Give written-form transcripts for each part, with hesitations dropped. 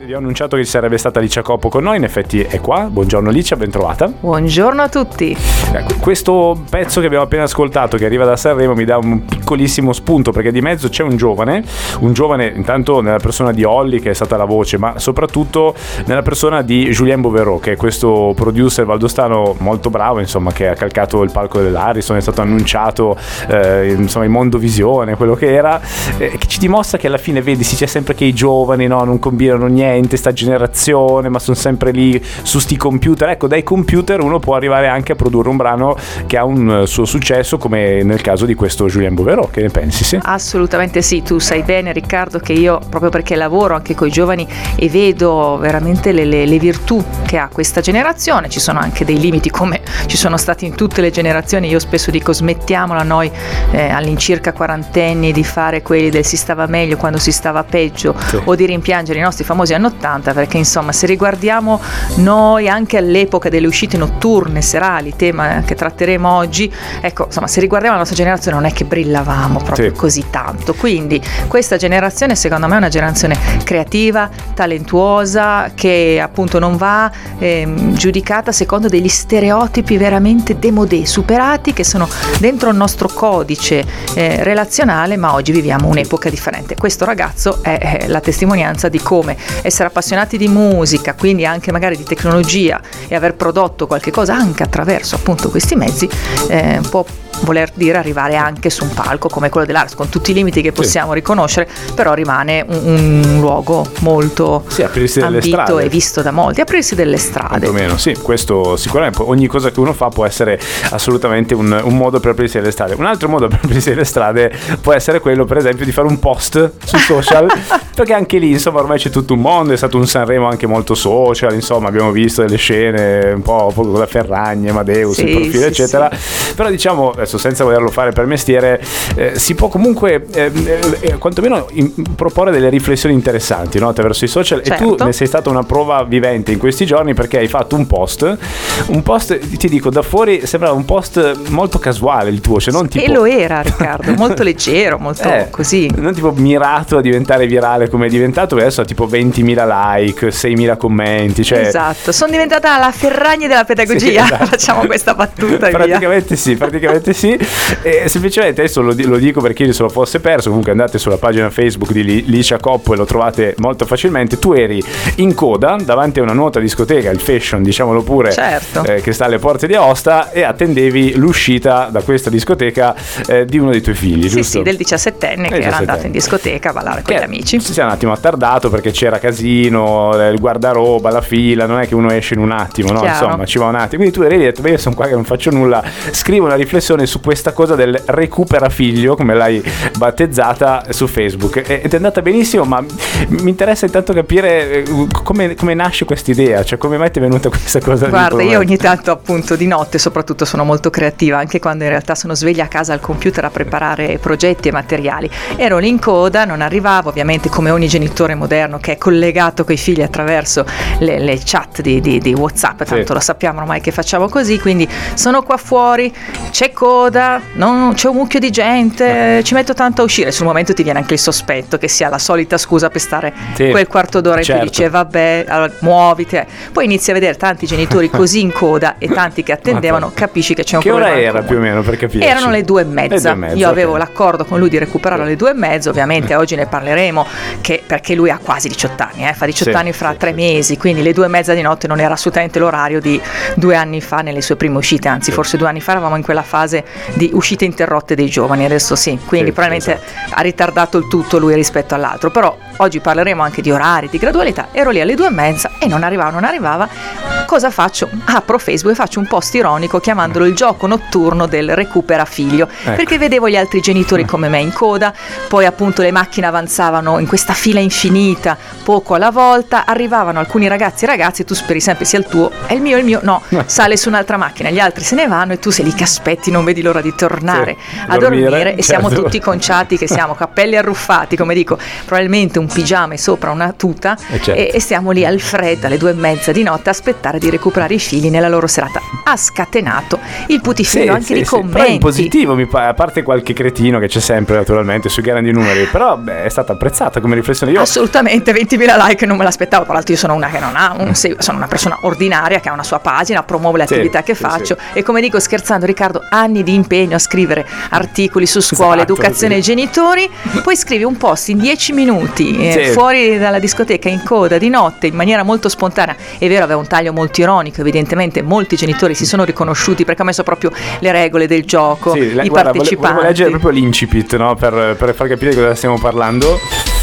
Vi ho annunciato che ci sarebbe stata Licia Coppo con noi, in effetti è qua. Buongiorno Licia, ben trovata. Buongiorno a tutti. Questo pezzo che abbiamo appena ascoltato, che arriva da Sanremo, mi dà un piccolissimo spunto, perché di mezzo c'è un giovane intanto nella persona di Holly, che è stata la voce, ma soprattutto nella persona di Julien Boverot, che è questo producer valdostano molto bravo, insomma, che ha calcato il palco dell'Ariston, è stato annunciato in Mondovisione, quello che era, che ci dimostra che alla fine, vedi, si c'è sempre che i giovani non combinano niente, sta generazione, ma sono sempre lì su sti computer. Ecco, dai computer uno può arrivare anche a produrre un brano che ha un suo successo, come nel caso di questo Julien Boverot. Che ne pensi? Sì? Assolutamente sì, tu sai bene Riccardo che io, proprio perché lavoro anche con i giovani e vedo veramente le virtù che ha questa generazione. Ci sono anche dei limiti, come ci sono stati in tutte le generazioni. Io spesso dico: smettiamola noi all'incirca quarantenni di fare quelli del si stava meglio quando si stava peggio, sì, o di rimpiangere i nostri famosi anni 80, perché insomma, se riguardiamo noi anche all'epoca delle uscite notturne, serali, tema che tratteremo oggi, ecco, insomma, se riguardiamo la nostra generazione non è che brillava proprio, sì, così tanto. Quindi questa generazione secondo me è una generazione creativa, talentuosa, che appunto non va giudicata secondo degli stereotipi veramente démodé, superati, che sono dentro il nostro codice relazionale, ma oggi viviamo un'epoca differente. Questo ragazzo è la testimonianza di come essere appassionati di musica, quindi anche magari di tecnologia, e aver prodotto qualche cosa anche attraverso appunto questi mezzi può voler dire arrivare anche su un palco come quello dell'Aris, con tutti i limiti che possiamo, sì, riconoscere, però rimane un luogo molto, sì, ambito e visto da molti, aprirsi delle strade. Tanto meno, sì, questo sicuramente, ogni cosa che uno fa può essere assolutamente un modo per aprirsi delle strade. Un altro modo per aprirsi delle strade può essere quello, per esempio, di fare un post sui social, perché anche lì, insomma, ormai c'è tutto un mondo, è stato un Sanremo anche molto social, insomma, abbiamo visto delle scene un po' con la Ferragne, Amadeus, sì, il profilo, sì, eccetera, sì. Però diciamo, senza volerlo fare per mestiere, si può comunque quantomeno proporre delle riflessioni interessanti, no? Attraverso i social, certo. E tu ne sei stata una prova vivente in questi giorni, perché hai fatto un post, ti dico, da fuori sembrava un post molto casuale il tuo, cioè non tipo... E lo era, Riccardo, molto leggero, molto così, non tipo mirato a diventare virale come è diventato, perché adesso ha tipo 20.000 like, 6.000 commenti, cioè... Esatto, sono diventata la Ferragne della pedagogia, sì, esatto. Facciamo questa battuta praticamente, via. Sì, praticamente sì. Semplicemente adesso lo dico per chi se lo fosse perso. Comunque andate sulla pagina Facebook di Licia Coppo e lo trovate molto facilmente. Tu eri in coda davanti a una nota discoteca, il Fashion, diciamolo pure, certo, che sta alle porte di Aosta, e attendevi l'uscita da questa discoteca di uno dei tuoi figli, sì, giusto? Sì, del 17enne, che era andato in discoteca a ballare con gli amici. Si è un attimo attardato perché c'era casino, il guardaroba, la fila, non è che uno esce in un attimo, no? Insomma, ci va un attimo. Quindi tu eri e hai detto: beh, io sono qua che non faccio nulla, scrivo una riflessione su questa cosa del recupera figlio, come l'hai battezzata, su Facebook, ed è andata benissimo. Ma mi interessa intanto capire come nasce questa idea, cioè come mai ti è venuta questa cosa. Guarda, io ogni tanto appunto di notte soprattutto sono molto creativa, anche quando in realtà sono sveglia a casa al computer a preparare progetti e materiali. Ero lì in coda, non arrivavo, ovviamente, come ogni genitore moderno che è collegato coi figli attraverso le chat di WhatsApp, tanto sì, lo sappiamo ormai che facciamo così. Quindi sono qua fuori, c'è coda, non c'è un mucchio di gente, ci metto tanto a uscire. Sul momento ti viene anche il sospetto che sia la solita scusa per stare, sì, quel quarto d'ora, certo, e ti dice vabbè, allora, muoviti. Poi inizi a vedere tanti genitori così in coda e tanti che attendevano, capisci che c'è un problema. Che ora era più o meno, per capirci? Erano le 2:30. Io avevo l'accordo con lui di recuperarlo alle 2:30, ovviamente oggi ne parleremo, perché lui ha quasi 18 anni, fa 18 anni fra 3 mesi, quindi le 2:30 di notte non era assolutamente l'orario di 2 anni fa nelle sue prime uscite, anzi forse 2 anni fa eravamo in quella fase di uscite interrotte dei giovani, adesso sì, quindi probabilmente ha ritardato il tutto lui rispetto all'altro. Però oggi parleremo anche di orari, di gradualità. Ero lì alle 2:30 e non arrivava. Cosa faccio? Apro Facebook e faccio un post ironico chiamandolo il gioco notturno del recupera figlio, ecco, perché vedevo gli altri genitori come me in coda, poi appunto le macchine avanzavano in questa fila infinita, poco alla volta, arrivavano alcuni ragazzi, tu speri sempre sia il tuo, è il mio, no, sale su un'altra macchina, gli altri se ne vanno e tu sei lì che aspetti, non vedi l'ora di tornare, sì, a dormire, certo, e siamo tutti conciati, che siamo cappelli arruffati, come dico, probabilmente un pigiama e sopra una tuta, certo, e stiamo lì al freddo alle 2:30 di notte a aspettare cercare di recuperare i fili nella loro serata. Ha scatenato il putiferio anche di commenti. Però in positivo, mi pare, a parte qualche cretino che c'è sempre naturalmente sui grandi numeri, però beh, è stata apprezzata come riflessione. Io assolutamente 20.000 like non me l'aspettavo. Tra l'altro io sono una che non ha un sono una persona ordinaria che ha una sua pagina, promuove le attività che faccio e come dico scherzando, Riccardo, anni di impegno a scrivere articoli su scuola, educazione ai genitori, poi scrivi un post in 10 minuti fuori dalla discoteca in coda di notte in maniera molto spontanea. È vero, aveva un taglio molto ironico, evidentemente molti genitori si sono riconosciuti perché ha messo proprio le regole del gioco, i partecipanti. Volevo leggere proprio l'incipit, no? Per far capire di cosa stiamo parlando.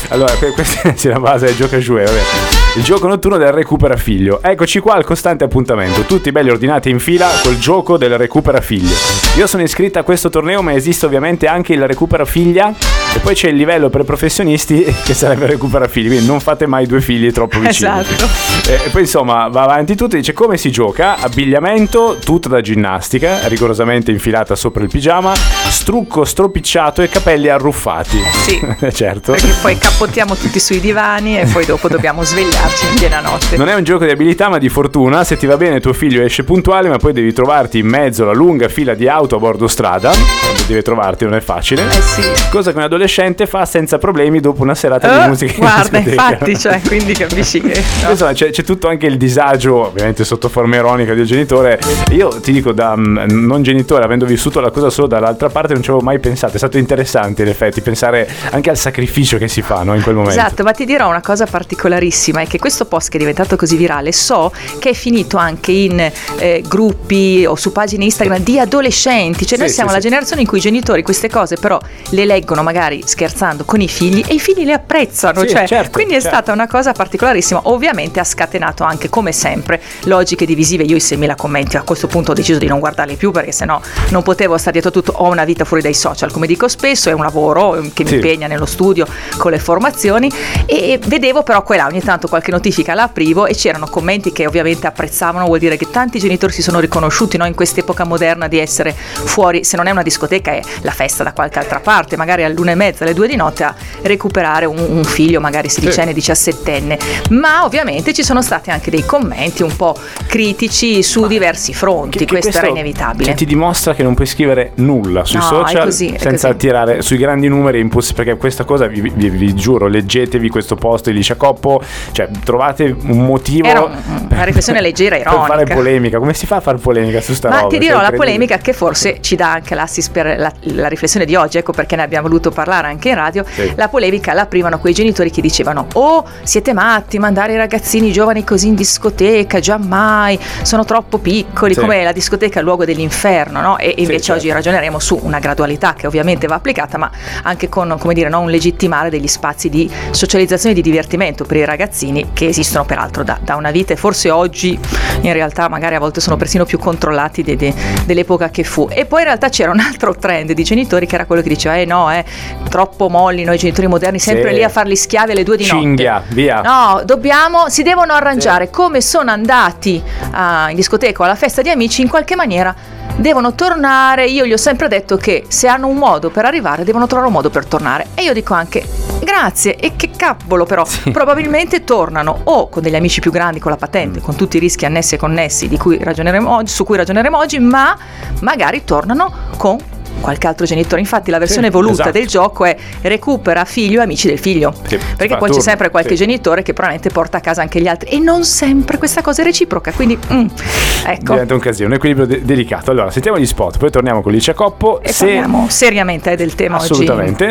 Allora, questa è la base del gioco a jouer, il gioco notturno del recupera figlio. Eccoci qua al costante appuntamento, tutti belli ordinati in fila col gioco del recupera figlio. Io sono iscritta a questo torneo, ma esiste ovviamente anche il recupera figlia e poi c'è il livello per professionisti che sarebbe recupera figli, quindi non fate mai due figli troppo vicini. Esatto. E poi insomma va avanti tutto, dice come si gioca: abbigliamento, tuta da ginnastica rigorosamente infilata sopra il pigiama, strucco stropicciato e capelli arruffati. Certo, perché poi pottiamo tutti sui divani e poi dopo dobbiamo svegliarci in piena notte. Non è un gioco di abilità ma di fortuna. Se ti va bene tuo figlio esce puntuale, ma poi devi trovarti in mezzo alla lunga fila di auto a bordo strada. Devi trovarti, non è facile. Cosa che un adolescente fa senza problemi dopo una serata di musica. Guarda, infatti, cioè, quindi capisci che no. Insomma, c'è tutto anche il disagio, ovviamente sotto forma ironica, del genitore. Io ti dico, da non genitore, avendo vissuto la cosa solo dall'altra parte, non ci avevo mai pensato. È stato interessante in effetti pensare anche al sacrificio che si fa, no, in quel momento. Esatto, ma ti dirò una cosa particolarissima, è che questo post che è diventato così virale, so che è finito anche in gruppi o su pagine Instagram di adolescenti, cioè noi siamo la generazione in cui i genitori queste cose però le leggono magari scherzando con i figli e i figli le apprezzano, quindi è stata una cosa particolarissima. Ovviamente ha scatenato anche, come sempre, logiche divisive. Io i 6.000 commenti a questo punto ho deciso di non guardarli più perché sennò non potevo stare dietro a tutto. Ho una vita fuori dai social, come dico spesso, è un lavoro che mi impegna nello studio con le formazioni, e vedevo però quella ogni tanto qualche notifica la aprivo e c'erano commenti che ovviamente apprezzavano. Vuol dire che tanti genitori si sono riconosciuti, no, in quest'epoca moderna di essere fuori, se non è una discoteca è la festa da qualche altra parte, magari all'1:30, alle 2 di notte, a recuperare un figlio magari sedicenne, diciassettenne. Ma ovviamente ci sono stati anche dei commenti un po' critici su diversi fronti, che questo era inevitabile. Ti dimostra che non puoi scrivere nulla sui social senza attirare sui grandi numeri impulsi, perché questa cosa vi giuro, leggetevi questo post di Licia Coppo, cioè trovate un motivo. Era una riflessione leggera e ironica. Per fare polemica, come si fa a fare polemica su sta roba? Ma ti dirò, la polemica che forse ci dà anche l'assist per la riflessione di oggi, ecco perché ne abbiamo voluto parlare anche in radio. La polemica la aprivano quei genitori che dicevano: oh, siete matti, mandare i ragazzini giovani così in discoteca, già mai, sono troppo piccoli, come la discoteca è il luogo dell'inferno, no? E invece oggi ragioneremo su una gradualità che ovviamente va applicata, ma anche con, come dire, no, un legittimare degli spazi di socializzazione e di divertimento per i ragazzini, che esistono peraltro da una vita e forse oggi in realtà magari a volte sono persino più controllati dell'epoca che fu. E poi in realtà c'era un altro trend di genitori che era quello che diceva troppo molli, noi genitori moderni sempre lì a farli schiavi alle 2 di notte. Cinghia, via. No, si devono arrangiare, come sono andati in discoteca o alla festa di amici, in qualche maniera devono tornare. Io gli ho sempre detto che se hanno un modo per arrivare devono trovare un modo per tornare, e io dico anche grazie, e che cavolo, però probabilmente tornano o con degli amici più grandi, con la patente, con tutti i rischi annessi e connessi su cui ragioneremo oggi, ma magari tornano con qualche altro genitore. Infatti la versione evoluta del gioco è recupera figlio e amici del figlio, perché poi c'è sempre qualche genitore che probabilmente porta a casa anche gli altri, e non sempre questa cosa è reciproca, quindi ecco, diventa un casino, un equilibrio delicato. Allora sentiamo gli spot, poi torniamo con Licia Coppo e parliamo seriamente del tema oggi.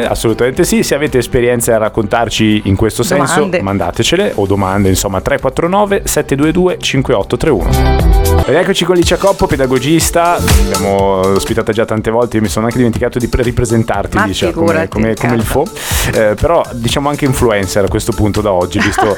Assolutamente sì. Se avete esperienze a raccontarci in questo senso, mandatecele, o domande insomma, 349 722 5831. Ed eccoci con Licia Coppo, pedagogista. L'abbiamo ospitata già tante volte, io mi sono anche dimenticato di ripresentarti, Licia, come il fo. Però diciamo anche influencer a questo punto da oggi, visto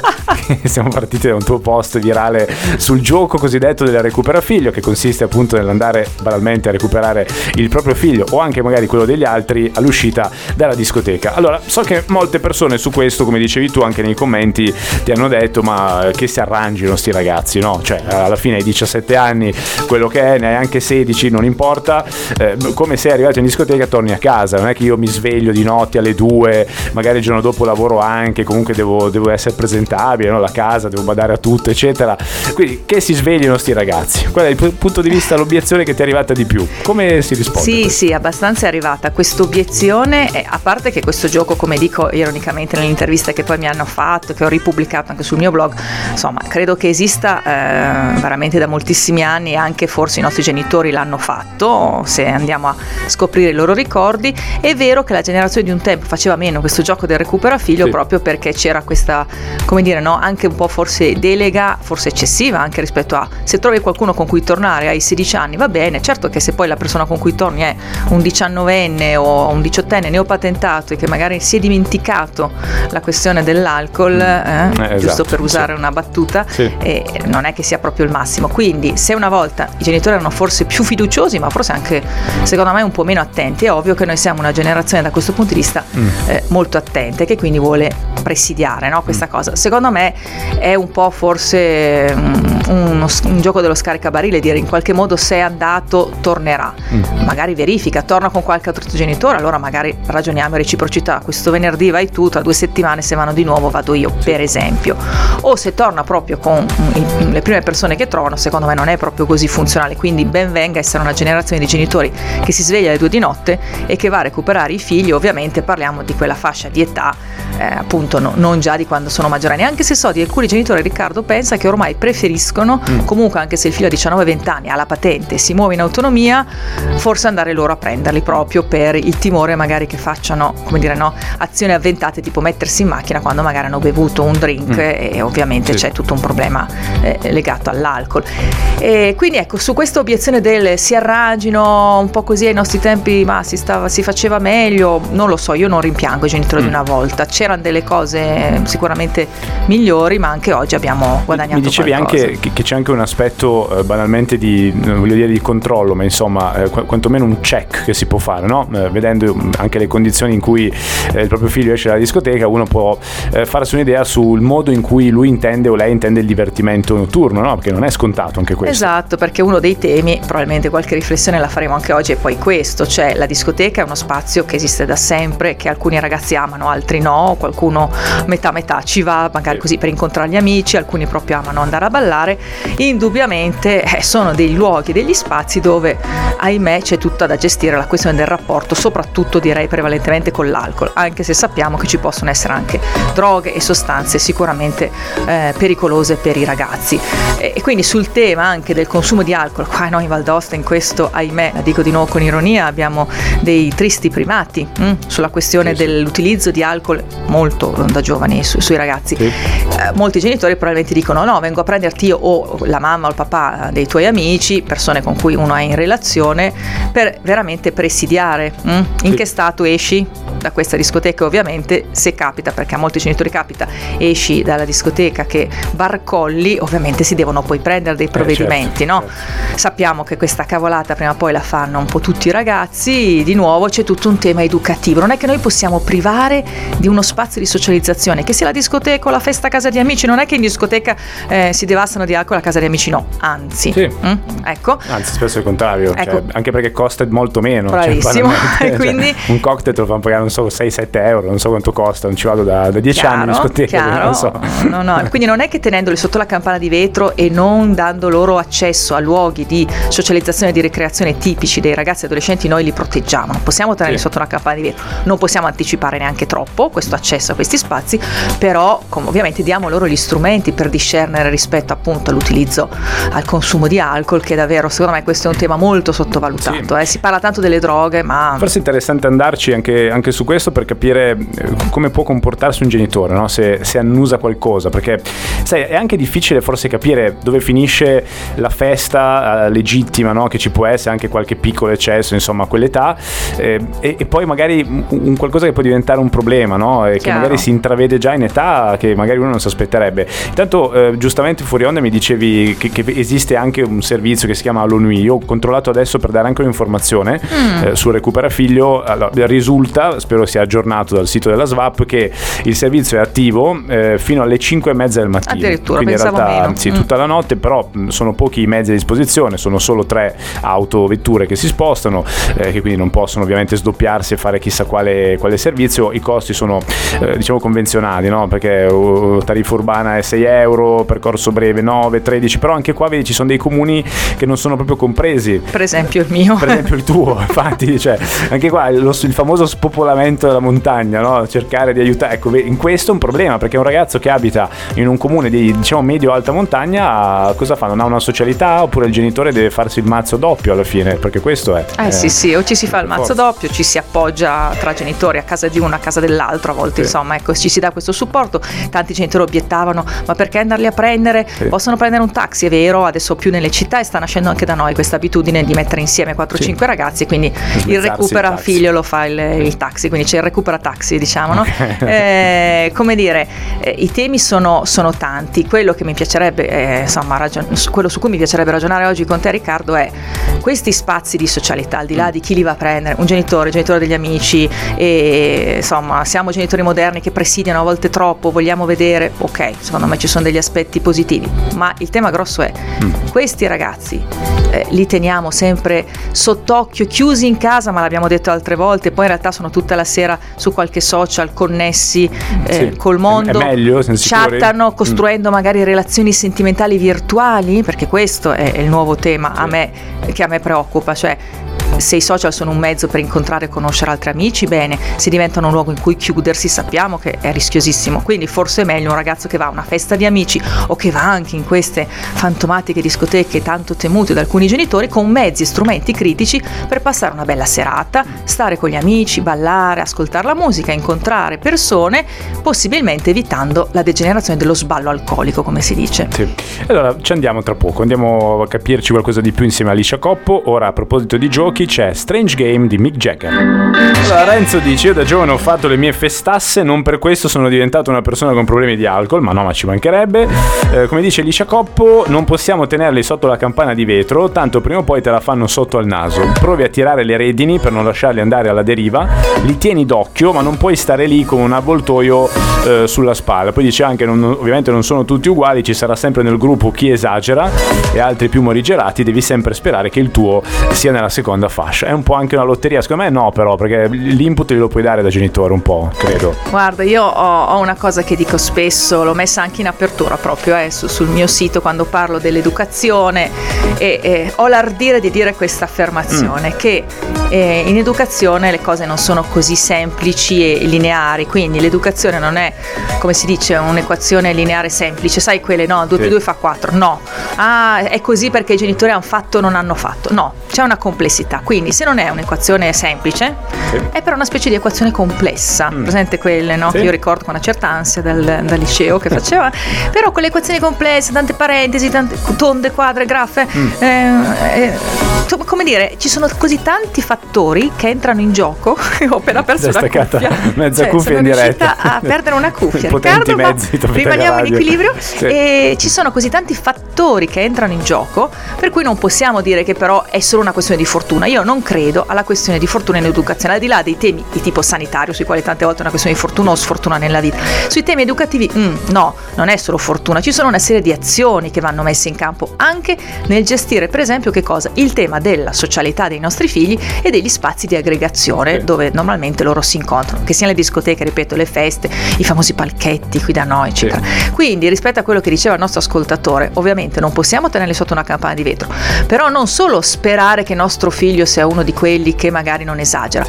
che siamo partiti da un tuo post virale sul gioco cosiddetto del recupera figlio, che consiste appunto nell'andare banalmente a recuperare il proprio figlio o anche magari quello degli altri all'uscita dalla discoteca. Allora, so che molte persone su questo, come dicevi tu anche nei commenti, ti hanno detto: ma che si arrangino sti ragazzi, no? Cioè alla fine ai 17 17 anni, quello che è, ne hai anche 16, non importa, come sei arrivato in discoteca torni a casa. Non è che io mi sveglio di notte alle 2, magari il giorno dopo lavoro anche, comunque devo essere presentabile, no? La casa, devo badare a tutto, eccetera. Quindi che si sveglino sti ragazzi, qual è il punto di vista, l'obiezione che ti è arrivata di più, come si risponde? Sì, abbastanza è arrivata questa obiezione, a parte che questo gioco, come dico ironicamente nell'intervista che poi mi hanno fatto, che ho ripubblicato anche sul mio blog, insomma credo che esista veramente da moltissimi anni, anche forse i nostri genitori l'hanno fatto, se andiamo a scoprire i loro ricordi. È vero che la generazione di un tempo faceva meno questo gioco del recupera figlio, sì, proprio perché c'era questa, come dire, no, anche un po' forse delega, forse eccessiva anche rispetto a, se trovi qualcuno con cui tornare ai 16 anni va bene, certo che se poi la persona con cui torni è un 19enne o un 18enne neopatentato e che magari si è dimenticato la questione dell'alcol, esatto, giusto per usare, sì, una battuta, sì, non è che sia proprio il massimo. Quindi se una volta i genitori erano forse più fiduciosi, ma forse anche secondo me un po' meno attenti, è ovvio che noi siamo una generazione da questo punto di vista molto attenta, che quindi vuole presidiare, no, questa cosa. Secondo me è un po' forse un gioco dello scaricabarile, dire in qualche modo se è andato tornerà, magari verifica, torna con qualche altro genitore, allora magari ragioniamo in reciprocità, questo venerdì vai tu, tra 2 settimane se vanno di nuovo vado io, sì, per esempio. O se torna proprio con le prime persone che trovano, secondo me non è proprio così funzionale, quindi ben venga essere una generazione di genitori che si sveglia alle 2 di notte e che va a recuperare i figli. Ovviamente parliamo di quella fascia di età, appunto, no, non già di quando sono maggiorenni, anche se so di alcuni genitori, Riccardo pensa, che ormai preferiscono comunque, anche se il figlio ha 19-20 anni, ha la patente, si muove in autonomia, forse andare loro a prenderli, proprio per il timore magari che facciano, come dire, no, azioni avventate, tipo mettersi in macchina quando magari hanno bevuto un drink e ovviamente, sì, c'è tutto un problema legato all'alcol. E quindi ecco, su questa obiezione del si arragino un po' così ai nostri tempi, ma si faceva meglio, non lo so, io non rimpiango i genitori di una volta, c'erano delle cose sicuramente migliori, ma anche oggi abbiamo guadagnato. Mi dicevi qualcosa, anche che c'è anche un aspetto banalmente di, voglio dire, di controllo, ma insomma quantomeno un check che si può fare, no? Vedendo anche le condizioni in cui il proprio figlio esce dalla discoteca, uno può farsi un'idea sul modo in cui lui intende o lei intende il divertimento notturno, no? Perché non è scontato anche questo. Esatto, perché uno dei temi, probabilmente qualche riflessione la faremo anche oggi, è poi questo, cioè la discoteca è uno spazio che esiste da sempre, che alcuni ragazzi amano, altri no, qualcuno metà metà ci va, magari così per incontrare gli amici, alcuni proprio amano andare a ballare. Indubbiamente sono dei luoghi, degli spazi dove ahimè c'è tutta da gestire la questione del rapporto, soprattutto direi prevalentemente con l'alcol, anche se sappiamo che ci possono essere anche droghe e sostanze sicuramente pericolose per i ragazzi. E quindi sul tema anche del consumo di alcol, qua noi in Val d'Aosta in questo, ahimè, la dico di nuovo con ironia, abbiamo dei tristi primati sulla questione, sì, dell'utilizzo di alcol molto da giovani sui ragazzi, sì. Molti genitori probabilmente dicono no, vengo a prenderti io o la mamma o il papà dei tuoi amici, persone con cui uno è in relazione, per veramente presidiare in che stato esci da questa discoteca. Ovviamente se capita, perché a molti genitori capita, esci dalla discoteca che barcolli, ovviamente si devono poi prendere dei provvedimenti, certo, no? Certo. Sappiamo che questa cavolata prima o poi la fanno un po' tutti i ragazzi. Di nuovo c'è tutto un tema educativo, non è che noi possiamo privare di uno spazio di socializzazione, che sia la discoteca o la festa a casa di amici. Non è che in discoteca si devastano di alcol, a casa di amici no, anzi, sì, ecco, anzi spesso è il contrario, ecco, cioè, anche perché costa molto meno, bravissimo, cioè, e quindi un cocktail te lo fanno pagare non so 6-7 euro, non so quanto costa, non ci vado da 10 anni in discoteca, non so. No, quindi non è che tenendoli sotto la campana di vetro e non dando loro accesso a luoghi di socializzazione e di ricreazione tipici dei ragazzi e adolescenti noi li proteggiamo, non possiamo tenerli, sì, sotto la campana di vetro, non possiamo anticipare neanche troppo questo accesso a questi spazi, però ovviamente diamo loro gli strumenti per discernere rispetto appunto all'utilizzo, al consumo di alcol, che davvero secondo me questo è un tema molto sottovalutato, sì. Si parla tanto delle droghe, ma forse è interessante andarci anche su questo, per capire come può comportarsi un genitore, no? Se annusa qualcosa, perché sai, è anche difficile forse capire dove finisce la festa legittima, no? Che ci può essere anche qualche piccolo eccesso, insomma, a quell'età, e poi magari un qualcosa che può diventare un problema, no? E che magari si intravede già in età che magari uno non si aspetterebbe. Intanto giustamente fuori onda mi mi dicevi che esiste anche un servizio che si chiama Alunui. Io ho controllato adesso per dare anche un'informazione su Recupera Figlio. Allora, risulta, spero sia aggiornato dal sito della Svap, che il servizio è attivo fino alle 5:30 del mattino. Addirittura, quindi pensavo in realtà, meno. Anzi, tutta la notte, però sono pochi i mezzi a disposizione, sono solo 3 autovetture che si spostano, che quindi non possono ovviamente sdoppiarsi e fare chissà quale servizio. I costi sono diciamo convenzionali, no? Perché tariffa urbana è €6, percorso breve 9, 13, però anche qua vedi ci sono dei comuni che non sono proprio compresi, per esempio il mio, per esempio il tuo. Infatti, cioè, anche qua il famoso spopolamento della montagna, no? Cercare di aiutare, ecco, in questo è un problema, perché un ragazzo che abita in un comune di, diciamo, medio-alta montagna, cosa fa? Non ha una socialità, oppure il genitore deve farsi il mazzo doppio alla fine, perché questo è sì, o ci si fa il mazzo doppio, ci si appoggia tra genitori, a casa di uno, a casa dell'altro, a volte insomma, ecco, ci si dà questo supporto. Tanti genitori obiettavano: ma perché andarli a prendere? Possono prendere un taxi. È vero, adesso più nelle città, e sta nascendo anche da noi questa abitudine di mettere insieme 4-5 ragazzi, quindi il recupera figlio lo fa il taxi, quindi c'è il recupera taxi, diciamo, no? Come dire, i temi sono tanti. Quello che mi piacerebbe insomma quello su cui mi piacerebbe ragionare oggi con te, Riccardo, è questi spazi di socialità, al di là di chi li va a prendere, un genitore, il genitore degli amici, e insomma siamo genitori moderni che presidiano a volte troppo, vogliamo vedere, ok, secondo me ci sono degli aspetti positivi, ma il tema grosso è questi ragazzi li teniamo sempre sott'occhio, chiusi in casa, ma l'abbiamo detto altre volte, poi in realtà sono tutta la sera su qualche social, connessi col mondo, è meglio, chattano, costruendo magari relazioni sentimentali virtuali, perché questo è il nuovo tema che a me preoccupa, cioè se i social sono un mezzo per incontrare e conoscere altri amici, bene, se diventano un luogo in cui chiudersi, sappiamo che è rischiosissimo, quindi forse è meglio un ragazzo che va a una festa di amici o che va anche in queste fantomatiche discoteche tanto temute da alcuni genitori, con mezzi e strumenti critici per passare una bella serata, stare con gli amici, ballare, ascoltare la musica, incontrare persone, possibilmente evitando la degenerazione dello sballo alcolico, come si dice. Sì. Allora ci andiamo tra poco, andiamo a capirci qualcosa di più insieme a Licia Coppo. Ora, a proposito di giochi, c'è Strange Game di Mick Jagger. Allora, Renzo dice: io da giovane ho fatto le mie festasse, non per questo sono diventato una persona con problemi di alcol, ma no, ma ci mancherebbe. Come dice Licia Coppo, non possiamo tenerli sotto la campana di vetro, tanto prima o poi te la fanno sotto al naso. Provi a tirare le redini per non lasciarli andare alla deriva, li tieni d'occhio, ma non puoi stare lì con un avvoltoio sulla spalla. Poi dice anche: ovviamente non sono tutti uguali, ci sarà sempre nel gruppo chi esagera e altri più morigerati, devi sempre sperare che il tuo sia nella seconda fascia. È un po' anche una lotteria, secondo me. No, però, perché l'input glielo puoi dare da genitore un po', credo. Guarda, io ho una cosa che dico spesso, l'ho messa anche in apertura proprio sul mio sito quando parlo dell'educazione, e ho l'ardire di dire questa affermazione che in educazione le cose non sono così semplici e lineari, quindi l'educazione non è, come si dice, un'equazione lineare semplice, sai quelle, no, 2 più 2 fa 4, no, è così perché i genitori hanno fatto o non hanno fatto, no, c'è una complessità. Quindi se non è un'equazione semplice, è però una specie di equazione complessa, presente quelle, no? Che io ricordo con una certa ansia dal liceo che faceva, però con le equazioni complesse, tante parentesi, tante tonde, quadre, graffe, come dire, ci sono così tanti fattori che entrano in gioco. Io ho appena perso la cuffia, mezza cuffia in diretta, a perdere una cuffia, Riccardo, ma rimaniamo in equilibrio, e ci sono così tanti fattori che entrano in gioco, per cui non possiamo dire che però è solo una questione di fortuna. Io non credo alla questione di fortuna in educazione, al di là dei temi di tipo sanitario, sui quali tante volte è una questione di fortuna o sfortuna nella vita. Sui temi educativi no, non è solo fortuna, ci sono una serie di azioni che vanno messe in campo anche nel gestire, per esempio, che cosa? Il tema della socialità dei nostri figli e degli spazi di aggregazione dove normalmente loro si incontrano, che siano le discoteche, ripeto, le feste, i famosi palchetti qui da noi, eccetera. Quindi, rispetto a quello che diceva il nostro ascoltatore, ovviamente non possiamo tenerli sotto una campana di vetro, però non solo sperare che nostro figlio se è uno di quelli che magari non esagera.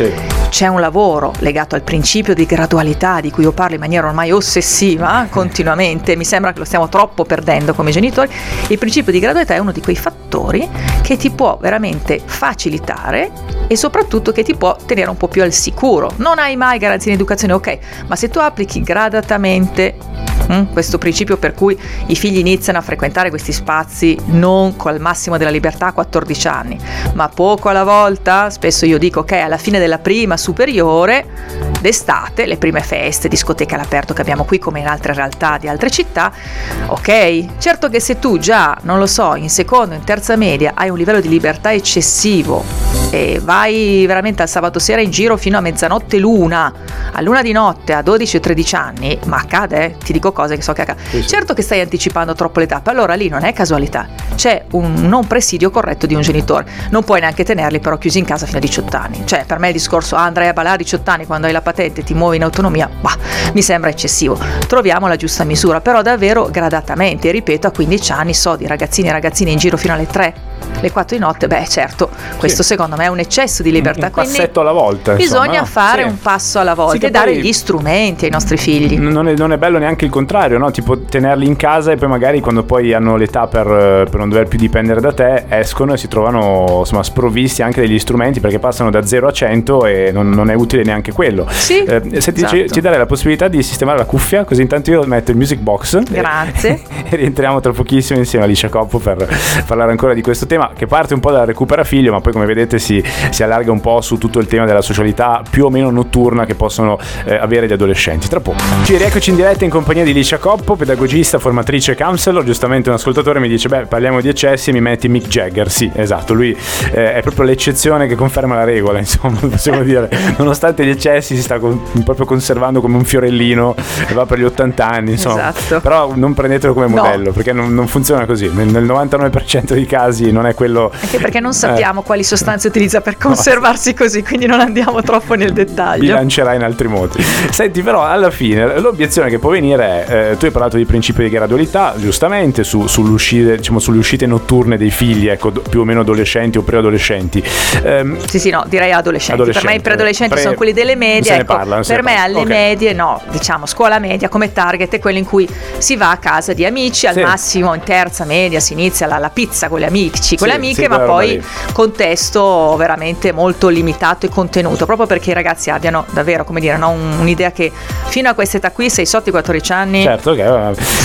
C'è un lavoro legato al principio di gradualità di cui io parlo in maniera ormai ossessiva, continuamente, mi sembra che lo stiamo troppo perdendo come genitori. Il principio di gradualità è uno di quei fattori che ti può veramente facilitare e soprattutto che ti può tenere un po' più al sicuro. Non hai mai garanzie in educazione, ok, ma se tu applichi gradatamente questo principio per cui i figli iniziano a frequentare questi spazi non col massimo della libertà a 14 anni, ma poco alla volta, spesso io dico che alla fine della prima superiore d'estate, le prime feste, discoteche all'aperto che abbiamo qui come in altre realtà di altre città, ok, certo che se tu già, non lo so, in secondo, in terza media hai un livello di libertà eccessivo e vai veramente al sabato sera in giro fino a mezzanotte l'una, a l'una di notte, a 12 o 13 anni, ma accade, ti dico cose che so che accade, sì. Certo che stai anticipando troppo le tappe, allora lì non è casualità, c'è un non presidio corretto di un genitore, non puoi neanche tenerli però chiusi in casa fino a 18 anni, cioè per me il discorso Andrea Balà a 18 anni quando hai la patente ti muovi in autonomia, bah, mi sembra eccessivo, troviamo la giusta misura, però davvero gradatamente, ripeto, a 15 anni so di ragazzini e ragazzine in giro fino alle 3, le 4 di notte, beh certo, questo sì. Secondo me è un eccesso di libertà, un passetto alla volta, bisogna insomma, fare sì. Un passo alla volta, sì, e dare gli strumenti ai nostri figli, non è bello neanche il contrario, no? Tipo tenerli in casa e poi magari quando poi hanno l'età per non dover più dipendere da te escono e si trovano insomma sprovvisti anche degli strumenti perché passano da 0 a 100 e non è utile neanche quello. Sì, senti, esatto. ci darei la possibilità di sistemare la cuffia così intanto io metto il music box. Grazie. E rientriamo tra pochissimo insieme a Licia Coppo per parlare ancora di questo tema che parte un po' dal recupera figlio ma poi come vedete si allarga un po' su tutto il tema della socialità più o meno notturna che possono avere gli adolescenti. Tra poco ci rieccoci in diretta in compagnia di Licia Coppo, pedagogista, formatrice, counselor. Giustamente un ascoltatore mi dice parliamo di eccessi e mi metti Mick Jagger. Sì, esatto, lui è proprio l'eccezione che conferma la regola, insomma, possiamo dire. Nonostante gli eccessi si sta proprio conservando come un fiorellino e va per gli 80 anni, insomma. Esatto. Però non prendetelo come modello, no. Perché non funziona così. Nel 99% dei casi non è quello. Anche perché non sappiamo quali sostanze utilizza per conservarsi così, quindi non andiamo troppo nel dettaglio. Bilancerà in altri modi. Senti, però alla fine l'obiezione che può venire è tu hai parlato di principio di gradualità, giustamente sull'uscita, diciamo, sulle uscite notturne dei figli, ecco, più o meno adolescenti o preadolescenti. Sì, no, direi adolescenti. Per me i preadolescenti sono quelli delle medie, ecco, per me alle medie no, diciamo scuola media come target è quello in cui si va a casa di amici, al massimo in terza media si inizia la pizza con gli amici, con le amiche, ma poi contesto veramente molto limitato e contenuto, proprio perché i ragazzi abbiano davvero, come dire, no, un'idea che fino a questa età qui sei sotto i 14 anni. Certo, ok.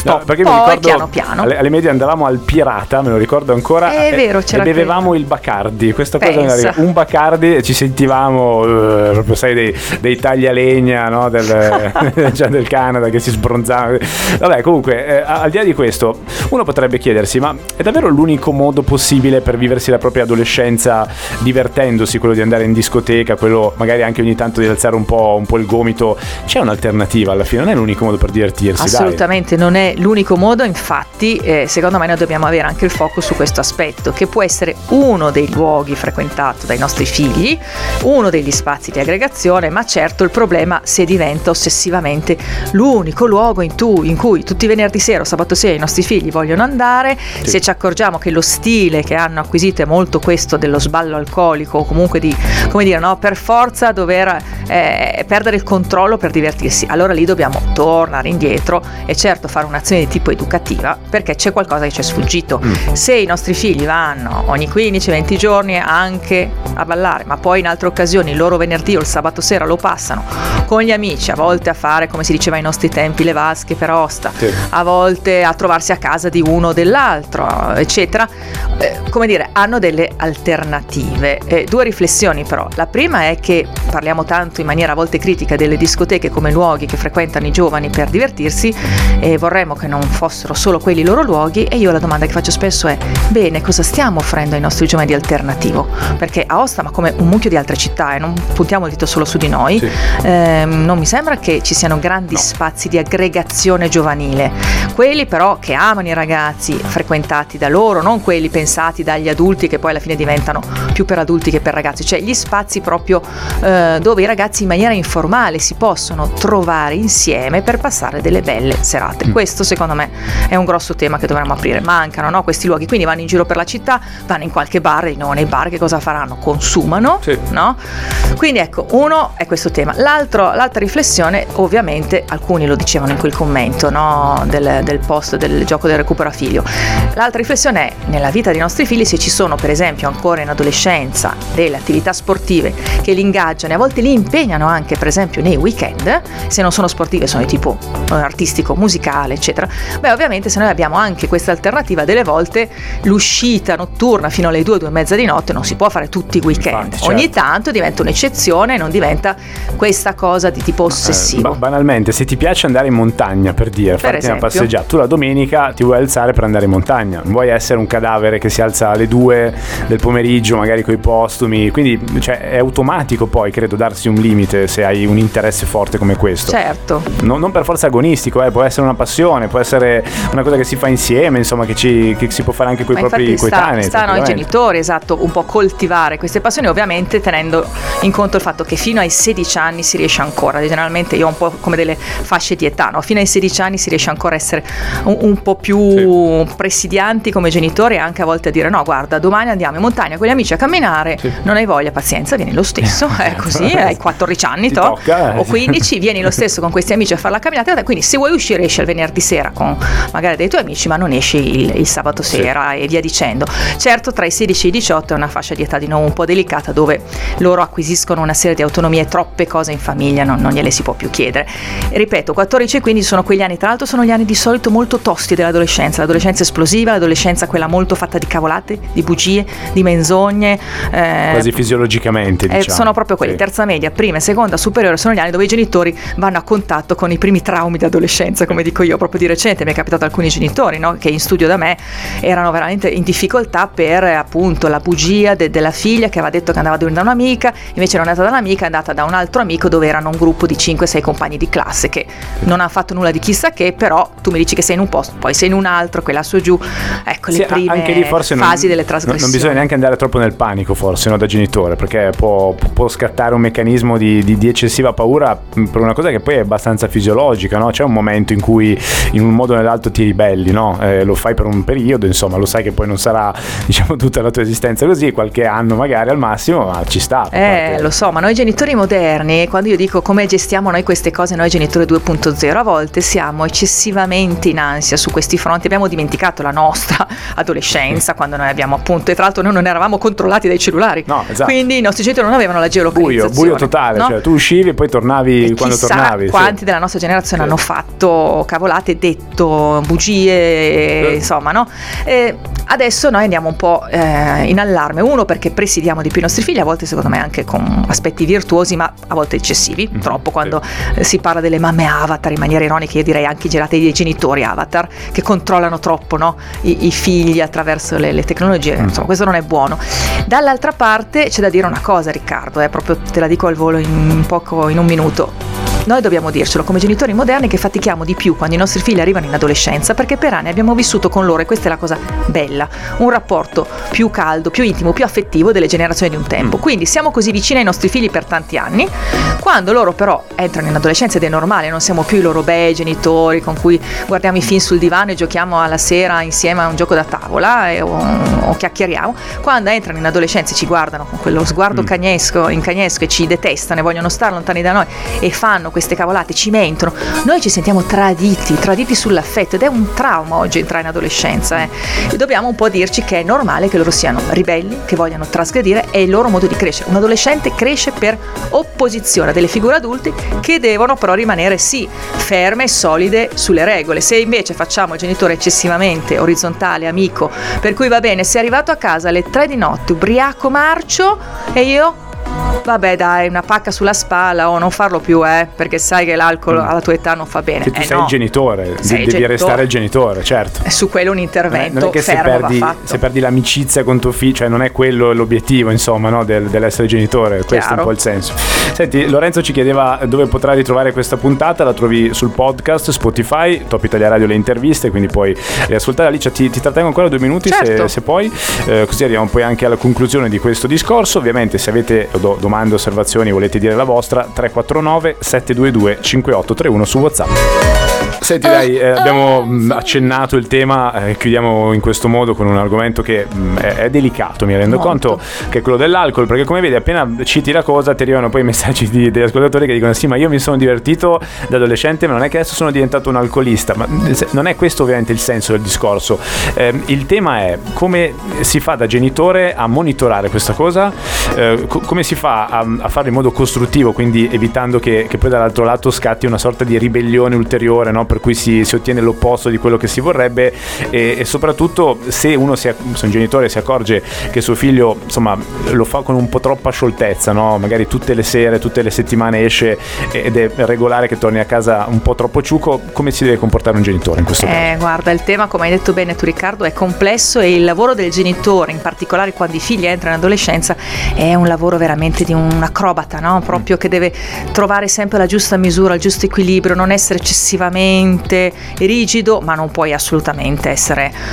No, perché mi ricordo piano. Alle medie andavamo al Pirata, me lo ricordo ancora. È vero, c'era. E bevevamo il Bacardi. Questa cosa, un Bacardi, e ci sentivamo proprio, sai, dei taglialegna, no? Già del Canada che si sbronzavano. Vabbè, comunque, al di là di questo, uno potrebbe chiedersi: ma è davvero l'unico modo possibile per viversi la propria adolescenza divertendosi, quello di andare in discoteca, quello magari anche ogni tanto di alzare un po' il gomito? C'è un'alternativa alla fine? Non è l'unico modo per divertirsi. Assolutamente, dai. Non è l'unico modo, infatti, secondo me noi dobbiamo avere anche il focus su questo aspetto, che può essere uno dei luoghi frequentato dai nostri figli, uno degli spazi di aggregazione, ma certo il problema se diventa ossessivamente l'unico luogo in cui tutti i venerdì sera o sabato sera i nostri figli vogliono andare, sì. Se ci accorgiamo che lo stile che hanno acquisito è molto questo dello sballo alcolico o comunque di, come dire, no, per forza dover perdere il controllo per divertirsi, allora lì dobbiamo tornare indietro e certo fare un'azione di tipo educativa perché c'è qualcosa che ci è sfuggito. Se i nostri figli vanno ogni 15-20 giorni anche a ballare, ma poi in altre occasioni il loro venerdì o il sabato sera lo passano con gli amici, a volte a fare, come si diceva ai nostri tempi, le vasche per Aosta, sì. A volte a trovarsi a casa di uno o dell'altro, eccetera, come dire, hanno delle alternative. Due riflessioni però. La prima è che parliamo tanto in maniera a volte critica delle discoteche come luoghi che frequentano i giovani per divertirsi e vorremmo che non fossero solo quelli i loro luoghi, e io la domanda che faccio spesso è: bene, cosa stiamo offrendo ai nostri giovani di alternativo? Perché Aosta, ma come un mucchio di altre città, e non puntiamo il dito solo su di noi, sì. Non mi sembra che ci siano grandi spazi di aggregazione giovanile, quelli però che amano i ragazzi, frequentati da loro, non quelli pensati dagli adulti che poi alla fine diventano più per adulti che per ragazzi, cioè gli spazi proprio dove i ragazzi in maniera informale si possono trovare insieme per passare delle belle serate. Questo secondo me è un grosso tema che dovremmo aprire. Mancano, no, questi luoghi, quindi vanno in giro per la città, vanno in qualche bar, no, nei bar che cosa faranno? Consumano, sì. No? Quindi ecco, uno è questo tema. L'altra riflessione, ovviamente, alcuni lo dicevano in quel commento, no, del post del gioco del recupero a figlio. L'altra riflessione è: nella vita dei nostri figli, se ci sono per esempio ancora in adolescenza conoscenza delle attività sportive che li ingaggiano e a volte li impegnano anche per esempio nei weekend, se non sono sportive sono di tipo artistico, musicale eccetera, beh ovviamente se noi abbiamo anche questa alternativa delle volte l'uscita notturna fino alle 2, 2:30 di notte non si può fare tutti i weekend. Infatti, certo. Ogni tanto diventa un'eccezione e non diventa questa cosa di tipo ossessivo. Banalmente se ti piace andare in montagna per dire, farti una passeggiata, tu la domenica ti vuoi alzare per andare in montagna, non vuoi essere un cadavere che si alza alle 2 del pomeriggio magari coi postumi, quindi cioè, è automatico poi credo darsi un limite se hai un interesse forte come questo. Certo. Non per forza agonistico, può essere una passione, può essere una cosa che si fa insieme, insomma che si può fare anche coi propri coetanei. Stanno ai genitori, esatto, un po' coltivare queste passioni ovviamente tenendo in conto il fatto che fino ai 16 anni si riesce ancora, generalmente io ho un po' come delle fasce di età, no? Fino ai 16 anni si riesce ancora a essere un po' più sì. presidianti come genitori, anche a volte a dire no guarda domani andiamo in montagna con gli amici a camminare, sì. non hai voglia, pazienza, vieni lo stesso, è così, hai 14 anni tocca, o 15, vieni lo stesso con questi amici a fare la camminata, quindi se vuoi uscire esci il venerdì sera con magari dei tuoi amici ma non esci il sabato sera sì. e via dicendo. Certo tra i 16 e i 18 è una fascia di età di nuovo un po' delicata dove loro acquisiscono una serie di autonomie, troppe cose in famiglia non gliele si può più chiedere. E ripeto 14 e 15 sono quegli anni, tra l'altro sono gli anni di solito molto tosti dell'adolescenza, l'adolescenza esplosiva, l'adolescenza quella molto fatta di cavolate, di bugie, di menzogne, quasi fisiologicamente diciamo. Sono proprio quelli, sì. terza media, prima e seconda superiore sono gli anni dove i genitori vanno a contatto con i primi traumi d'adolescenza, come dico io. Proprio di recente mi è capitato alcuni genitori, no? che in studio da me erano veramente in difficoltà per appunto la bugia della figlia che aveva detto che andava da un'amica, invece non è andata da un'amica, è andata da un altro amico dove erano un gruppo di 5-6 compagni di classe che non hanno fatto nulla di chissà che, però tu mi dici che sei in un posto, poi sei in un altro, quella su giù, ecco le sì, prime anche lì forse fasi delle trasgressioni. Non bisogna neanche andare troppo nel panico forse, no, da genitore, perché può scattare un meccanismo di eccessiva paura per una cosa che poi è abbastanza fisiologica, no? C'è un momento in cui in un modo o nell'altro ti ribelli, no? Lo fai per un periodo, insomma lo sai che poi non sarà diciamo tutta la tua esistenza così, qualche anno magari al massimo, ma ci sta. Lo so, ma noi genitori moderni, quando io dico come gestiamo noi queste cose, noi genitori 2.0, a volte siamo eccessivamente in ansia su questi fronti, abbiamo dimenticato la nostra adolescenza quando noi abbiamo appunto, e tra l'altro noi non eravamo controllati dai cellulari, no, esatto. quindi i nostri genitori non avevano la geolocalizzazione, buio totale, no? Cioè tu uscivi e poi tornavi e quando tornavi quanti sì. della nostra generazione sì. hanno fatto cavolate, detto bugie sì. insomma, no? E adesso noi andiamo un po' in allarme, uno perché presidiamo di più i nostri figli, a volte secondo me anche con aspetti virtuosi ma a volte eccessivi, troppo quando sì. si parla delle mamme avatar in maniera ironica, io direi anche girate dei genitori avatar che controllano troppo, no? I figli attraverso le tecnologie, insomma questo non è buono. Dall'altra parte c'è da dire una cosa, Riccardo, proprio te la dico al volo in un minuto. Noi dobbiamo dircelo come genitori moderni che fatichiamo di più quando i nostri figli arrivano in adolescenza, perché per anni abbiamo vissuto con loro, e questa è la cosa bella, un rapporto più caldo, più intimo, più affettivo delle generazioni di un tempo, quindi siamo così vicini ai nostri figli per tanti anni. Quando loro però entrano in adolescenza, ed è normale, non siamo più i loro bei genitori con cui guardiamo i film sul divano e giochiamo alla sera insieme a un gioco da tavola o chiacchieriamo, quando entrano in adolescenza e ci guardano con quello sguardo cagnesco e ci detestano e vogliono stare lontani da noi e fanno queste cavolate, ci mentono, noi ci sentiamo traditi sull'affetto, ed è un trauma oggi entrare in adolescenza. E dobbiamo un po' dirci che è normale che loro siano ribelli, che vogliano trasgredire, è il loro modo di crescere. Un adolescente cresce per opposizione a delle figure adulte che devono però rimanere sì ferme e solide sulle regole. Se invece facciamo il genitore eccessivamente orizzontale, amico, per cui va bene, sei arrivato a casa alle 3 di notte ubriaco marcio e io vabbè dai, una pacca sulla spalla o non farlo più, perché sai che l'alcol alla tua età non fa bene. Se tu sei no. il genitore, devi restare il genitore, certo. E su quello un intervento non è che fermo se perdi l'amicizia con tuo figlio, cioè non è quello l'obiettivo, insomma, no, dell'essere genitore, questo Chiaro. È un po' il senso. Senti, Lorenzo ci chiedeva dove potrà ritrovare questa puntata, la trovi sul podcast Spotify, Top Italia Radio le interviste, quindi puoi riascoltare. Licia, ti trattengo ancora 2 minuti, certo. se puoi, così arriviamo poi anche alla conclusione di questo discorso. Ovviamente se avete domande, osservazioni, volete dire la vostra, 349 722 5831 su WhatsApp. Senti, dai, abbiamo accennato il tema, chiudiamo in questo modo con un argomento che è delicato, mi rendo conto, che è quello dell'alcol, perché come vedi appena citi la cosa ti arrivano poi i messaggi degli ascoltatori che dicono sì, ma io mi sono divertito da adolescente, ma non è che adesso sono diventato un alcolista, ma non è questo ovviamente il senso del discorso. Il tema è come si fa da genitore a monitorare questa cosa, come si fa a farlo in modo costruttivo, quindi evitando che poi dall'altro lato scatti una sorta di ribellione ulteriore, no? Per cui si ottiene l'opposto di quello che si vorrebbe, e soprattutto se se un genitore si accorge che suo figlio, insomma, lo fa con un po' troppa scioltezza, no? Magari tutte le sere, tutte le settimane esce ed è regolare che torni a casa un po' troppo ciuco, come si deve comportare un genitore in questo caso? Guarda, il tema, come hai detto bene tu Riccardo, è complesso, e il lavoro del genitore, in particolare quando i figli entrano in adolescenza, è un lavoro veramente di un acrobata, no? Proprio che deve trovare sempre la giusta misura, il giusto equilibrio, non essere eccessivamente rigido, ma non puoi assolutamente essere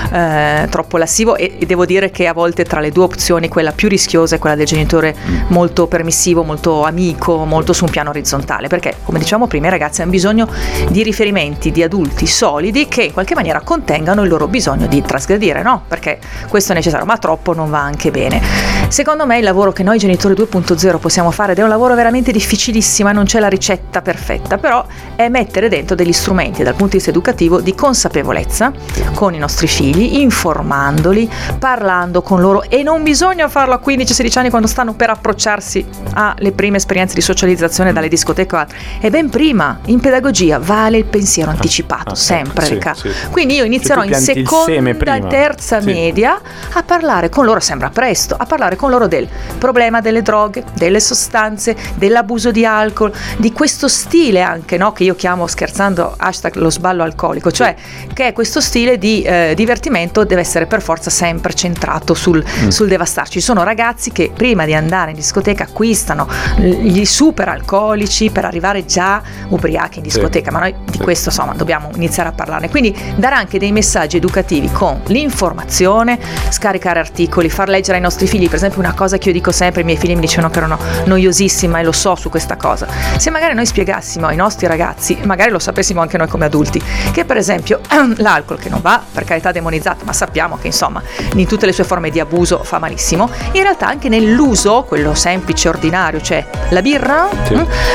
troppo lassivo, e devo dire che a volte tra le due opzioni quella più rischiosa è quella del genitore molto permissivo, molto amico, molto su un piano orizzontale, perché come diciamo prima i ragazzi hanno bisogno di riferimenti di adulti solidi che in qualche maniera contengano il loro bisogno di trasgredire, no? Perché questo è necessario, ma troppo non va anche bene. Secondo me il lavoro che noi genitori 2.0 possiamo fare, ed è un lavoro veramente difficilissimo, non c'è la ricetta perfetta, però è mettere dentro degli strumenti dal punto di vista educativo di consapevolezza con i nostri figli, informandoli, parlando con loro, e non bisogna farlo a 15-16 anni quando stanno per approcciarsi alle prime esperienze di socializzazione dalle discoteche o altre, e ben prima. In pedagogia vale il pensiero anticipato, sempre, sì, Riccardo. Sì. Quindi io inizierò in seconda e terza media a parlare con loro, sembra presto, a parlare con loro del problema delle droghe, delle sostanze, dell'abuso di alcol, di questo stile anche, no, che io chiamo scherzando lo sballo alcolico, cioè che è questo stile di divertimento deve essere per forza sempre centrato sul devastarci. Ci sono ragazzi che prima di andare in discoteca acquistano gli super alcolici per arrivare già ubriachi in discoteca, ma noi di questo insomma dobbiamo iniziare a parlarne, quindi dare anche dei messaggi educativi con l'informazione, scaricare articoli, far leggere ai nostri figli. Per esempio, una cosa che io dico sempre, i miei figli mi dicevano che erano noiosissima, e lo so su questa cosa, se magari noi spiegassimo ai nostri ragazzi, magari lo sapessimo anche noi come adulti, che per esempio l'alcol, che non va per carità demonizzato, ma sappiamo che insomma in tutte le sue forme di abuso fa malissimo, in realtà anche nell'uso, quello semplice ordinario, cioè la birra,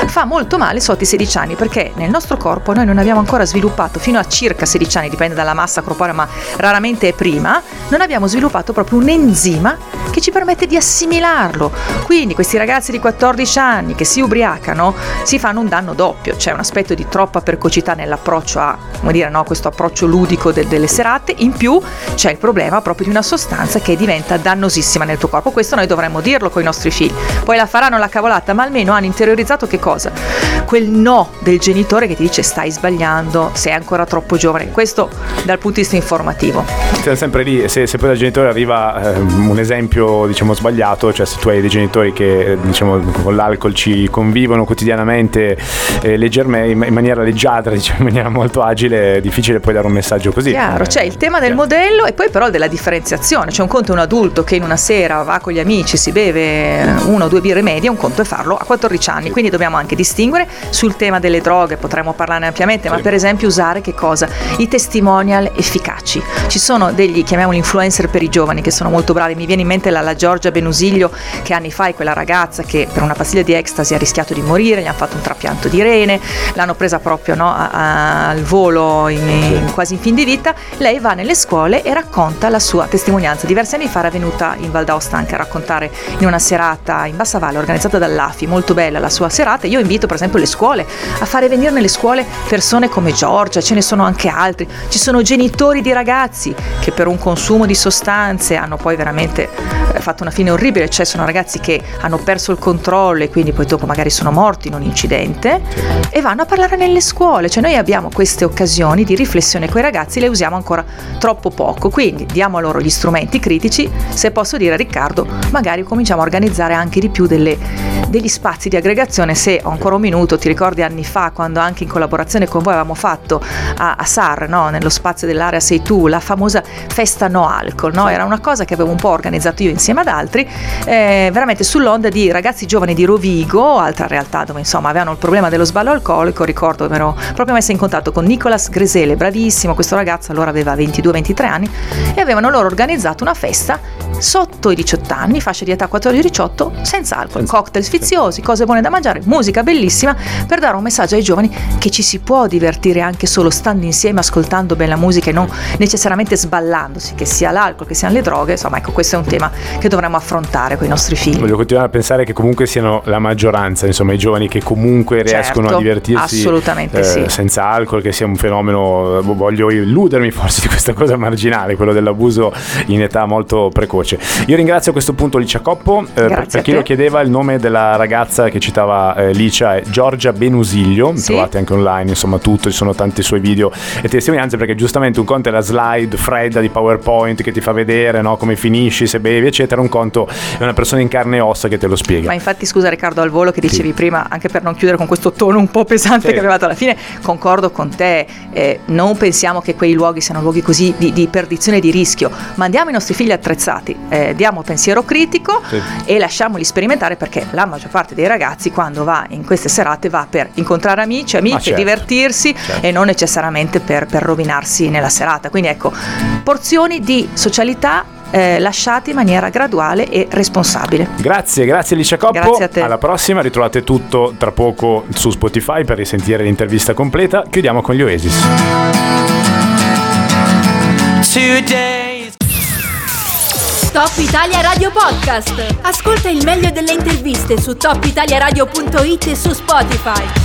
fa molto male sotto i 16 anni, perché nel nostro corpo noi non abbiamo ancora sviluppato, fino a circa 16 anni, dipende dalla massa corporea ma raramente è prima, non abbiamo sviluppato proprio un enzima che ci permette di assimilarlo. Quindi questi ragazzi di 14 anni che si ubriacano si fanno un danno doppio, c'è un aspetto di troppa precocità nell'approccio questo approccio ludico delle serate, in più c'è il problema proprio di una sostanza che diventa dannosissima nel tuo corpo. Questo noi dovremmo dirlo con i nostri figli, poi la faranno la cavolata, ma almeno hanno interiorizzato che cosa? Quel no del genitore che ti dice stai sbagliando, sei ancora troppo giovane. Questo dal punto di vista informativo. Siamo sempre lì, se poi dal genitore arriva un esempio diciamo sbagliato, cioè se tu hai dei genitori che diciamo con l'alcol ci convivono quotidianamente in maniera leggiadra, diciamo, in maniera molto agile, è difficile poi dare un messaggio così. Chiaro, c'è il tema del modello, e poi però della differenziazione. C'è un conto è un adulto che in una sera va con gli amici, si beve 1 o 2 birre medie, un conto è farlo a 14 anni. Quindi dobbiamo anche distinguere sul tema delle droghe, potremmo parlarne ampiamente, ma per esempio usare che cosa? I testimonial efficaci. Ci sono degli, chiamiamoli influencer per i giovani, che sono molto bravi. Mi viene in mente la Giorgia Benusiglio, che anni fa è quella ragazza che per una pastiglia di ecstasy ha rischiato di morire, gli hanno fatto un trapianto di rene, l'hanno presa proprio al volo quasi in fin di vita. Lei va nelle scuole e racconta la sua testimonianza. Diversi anni fa era venuta in Val d'Aosta anche a raccontare in una serata in Bassavalle organizzata dall'AFI, molto bella la sua serata. Io invito per esempio le scuole a fare venire nelle scuole persone come Giorgia, ce ne sono anche altri. Ci sono genitori di ragazzi che per un consumo di sostanze hanno poi veramente fatto una fine orribile, cioè sono ragazzi che hanno perso il controllo e quindi poi dopo magari sono morti in un incidente, e vanno a parlare nelle scuole. Cioè noi abbiamo queste occasioni di riflessione con i ragazzi, le usiamo ancora troppo poco, quindi diamo loro gli strumenti critici. Se posso dire Riccardo, magari cominciamo a organizzare anche di più degli spazi di aggregazione. Se ho ancora un minuto, vissuto, ti ricordi anni fa quando anche in collaborazione con voi avevamo fatto a Sar, no? Nello spazio dell'area sei tu, la famosa festa no alcol, no? Era una cosa che avevo un po' organizzato io insieme ad altri, veramente sull'onda di ragazzi giovani di Rovigo, altra realtà dove insomma avevano il problema dello sballo alcolico. Ricordo mi ero proprio messa in contatto con Nicolas Grisele, bravissimo questo ragazzo, allora aveva 22-23 anni, e avevano loro organizzato una festa sotto i 18 anni, fascia di età 14-18, senza alcol, cocktail sfiziosi, cose buone da mangiare, musica bellissima, per dare un messaggio ai giovani che ci si può divertire anche solo stando insieme, ascoltando bene la musica e non necessariamente sballandosi, che sia l'alcol, che siano le droghe. Insomma, ecco, questo è un tema che dovremmo affrontare con i nostri figli. Voglio continuare a pensare che comunque siano la maggioranza, insomma, i giovani che comunque riescono a divertirsi assolutamente senza alcol, che sia un fenomeno, voglio illudermi forse di questa cosa marginale, quello dell'abuso in età molto precoce. Io ringrazio a questo punto Licia Coppo, per chi lo chiedeva il nome della ragazza che citava Licia è Giorgia Benusiglio, trovate anche online, insomma tutto, ci sono tanti suoi video e testimonianze, perché giustamente un conto è la slide fredda di PowerPoint che ti fa vedere, no, come finisci se bevi eccetera, un conto è una persona in carne e ossa che te lo spiega. Ma infatti scusa Riccardo, al volo che dicevi prima, anche per non chiudere con questo tono un po' pesante che è arrivato alla fine, concordo con te, non pensiamo che quei luoghi siano luoghi così di perdizione e di rischio, mandiamo i nostri figli attrezzati, diamo pensiero critico e lasciamoli sperimentare, perché la maggior parte dei ragazzi quando va in queste serate va per incontrare amici, divertirsi e non necessariamente per rovinarsi nella serata, quindi ecco, porzioni di socialità lasciate in maniera graduale e responsabile. Grazie Licia Coppo, grazie a te. Alla prossima, ritrovate tutto tra poco su Spotify per risentire l'intervista completa. Chiudiamo con gli Oasis. Top Italia Radio Podcast. Ascolta il meglio delle interviste su topitaliaradio.it e su Spotify.